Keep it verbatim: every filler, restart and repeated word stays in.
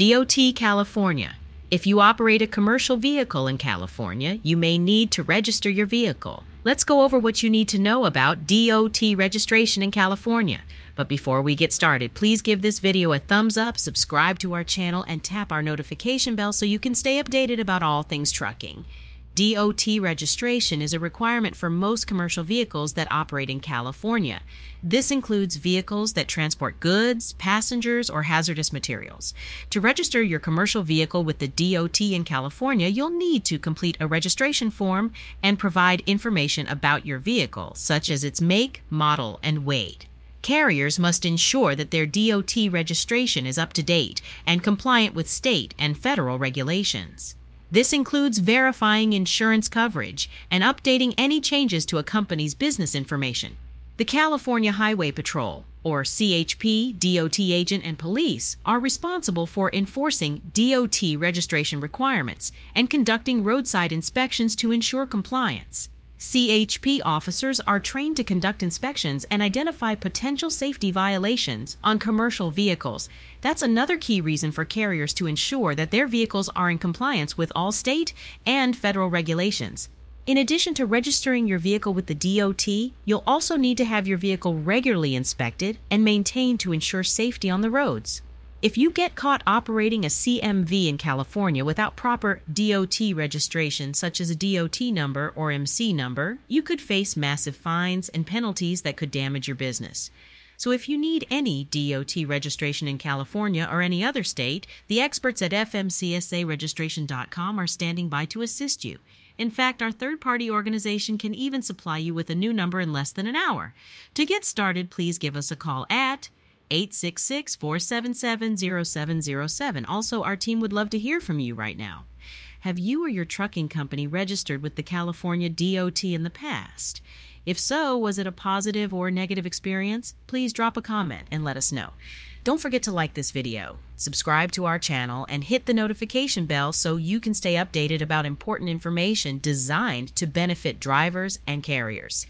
D O T California. If you operate a commercial vehicle in California, you may need to register your vehicle. Let's go over what you need to know about D O T registration in California. But before we get started, please give this video a thumbs up, subscribe to our channel, and tap our notification bell so you can stay updated about all things trucking. D O T registration is a requirement for most commercial vehicles that operate in California. This includes vehicles that transport goods, passengers, or hazardous materials. To register your commercial vehicle with the D O T in California, you'll need to complete a registration form and provide information about your vehicle, such as its make, model, and weight. Carriers must ensure that their D O T registration is up to date and compliant with state and federal regulations. This includes verifying insurance coverage and updating any changes to a company's business information. The California Highway Patrol, or C H P, D O T agent, and police are responsible for enforcing D O T registration requirements and conducting roadside inspections to ensure compliance. C H P officers are trained to conduct inspections and identify potential safety violations on commercial vehicles. That's another key reason for carriers to ensure that their vehicles are in compliance with all state and federal regulations. In addition to registering your vehicle with the D O T, you'll also need to have your vehicle regularly inspected and maintained to ensure safety on the roads. If you get caught operating a C M V in California without proper D O T registration, such as a D O T number or M C number, you could face massive fines and penalties that could damage your business. So if you need any D O T registration in California or any other state, the experts at F M C S A registration dot com are standing by to assist you. In fact, our third-party organization can even supply you with a new number in less than an hour. To get started, please give us a call at eight six six, four seven seven, zero seven zero seven. Also, our team would love to hear from you right now. Have you or your trucking company registered with the California D O T in the past? If so, was it a positive or negative experience? Please drop a comment and let us know. Don't forget to like this video, subscribe to our channel, and hit the notification bell so you can stay updated about important information designed to benefit drivers and carriers.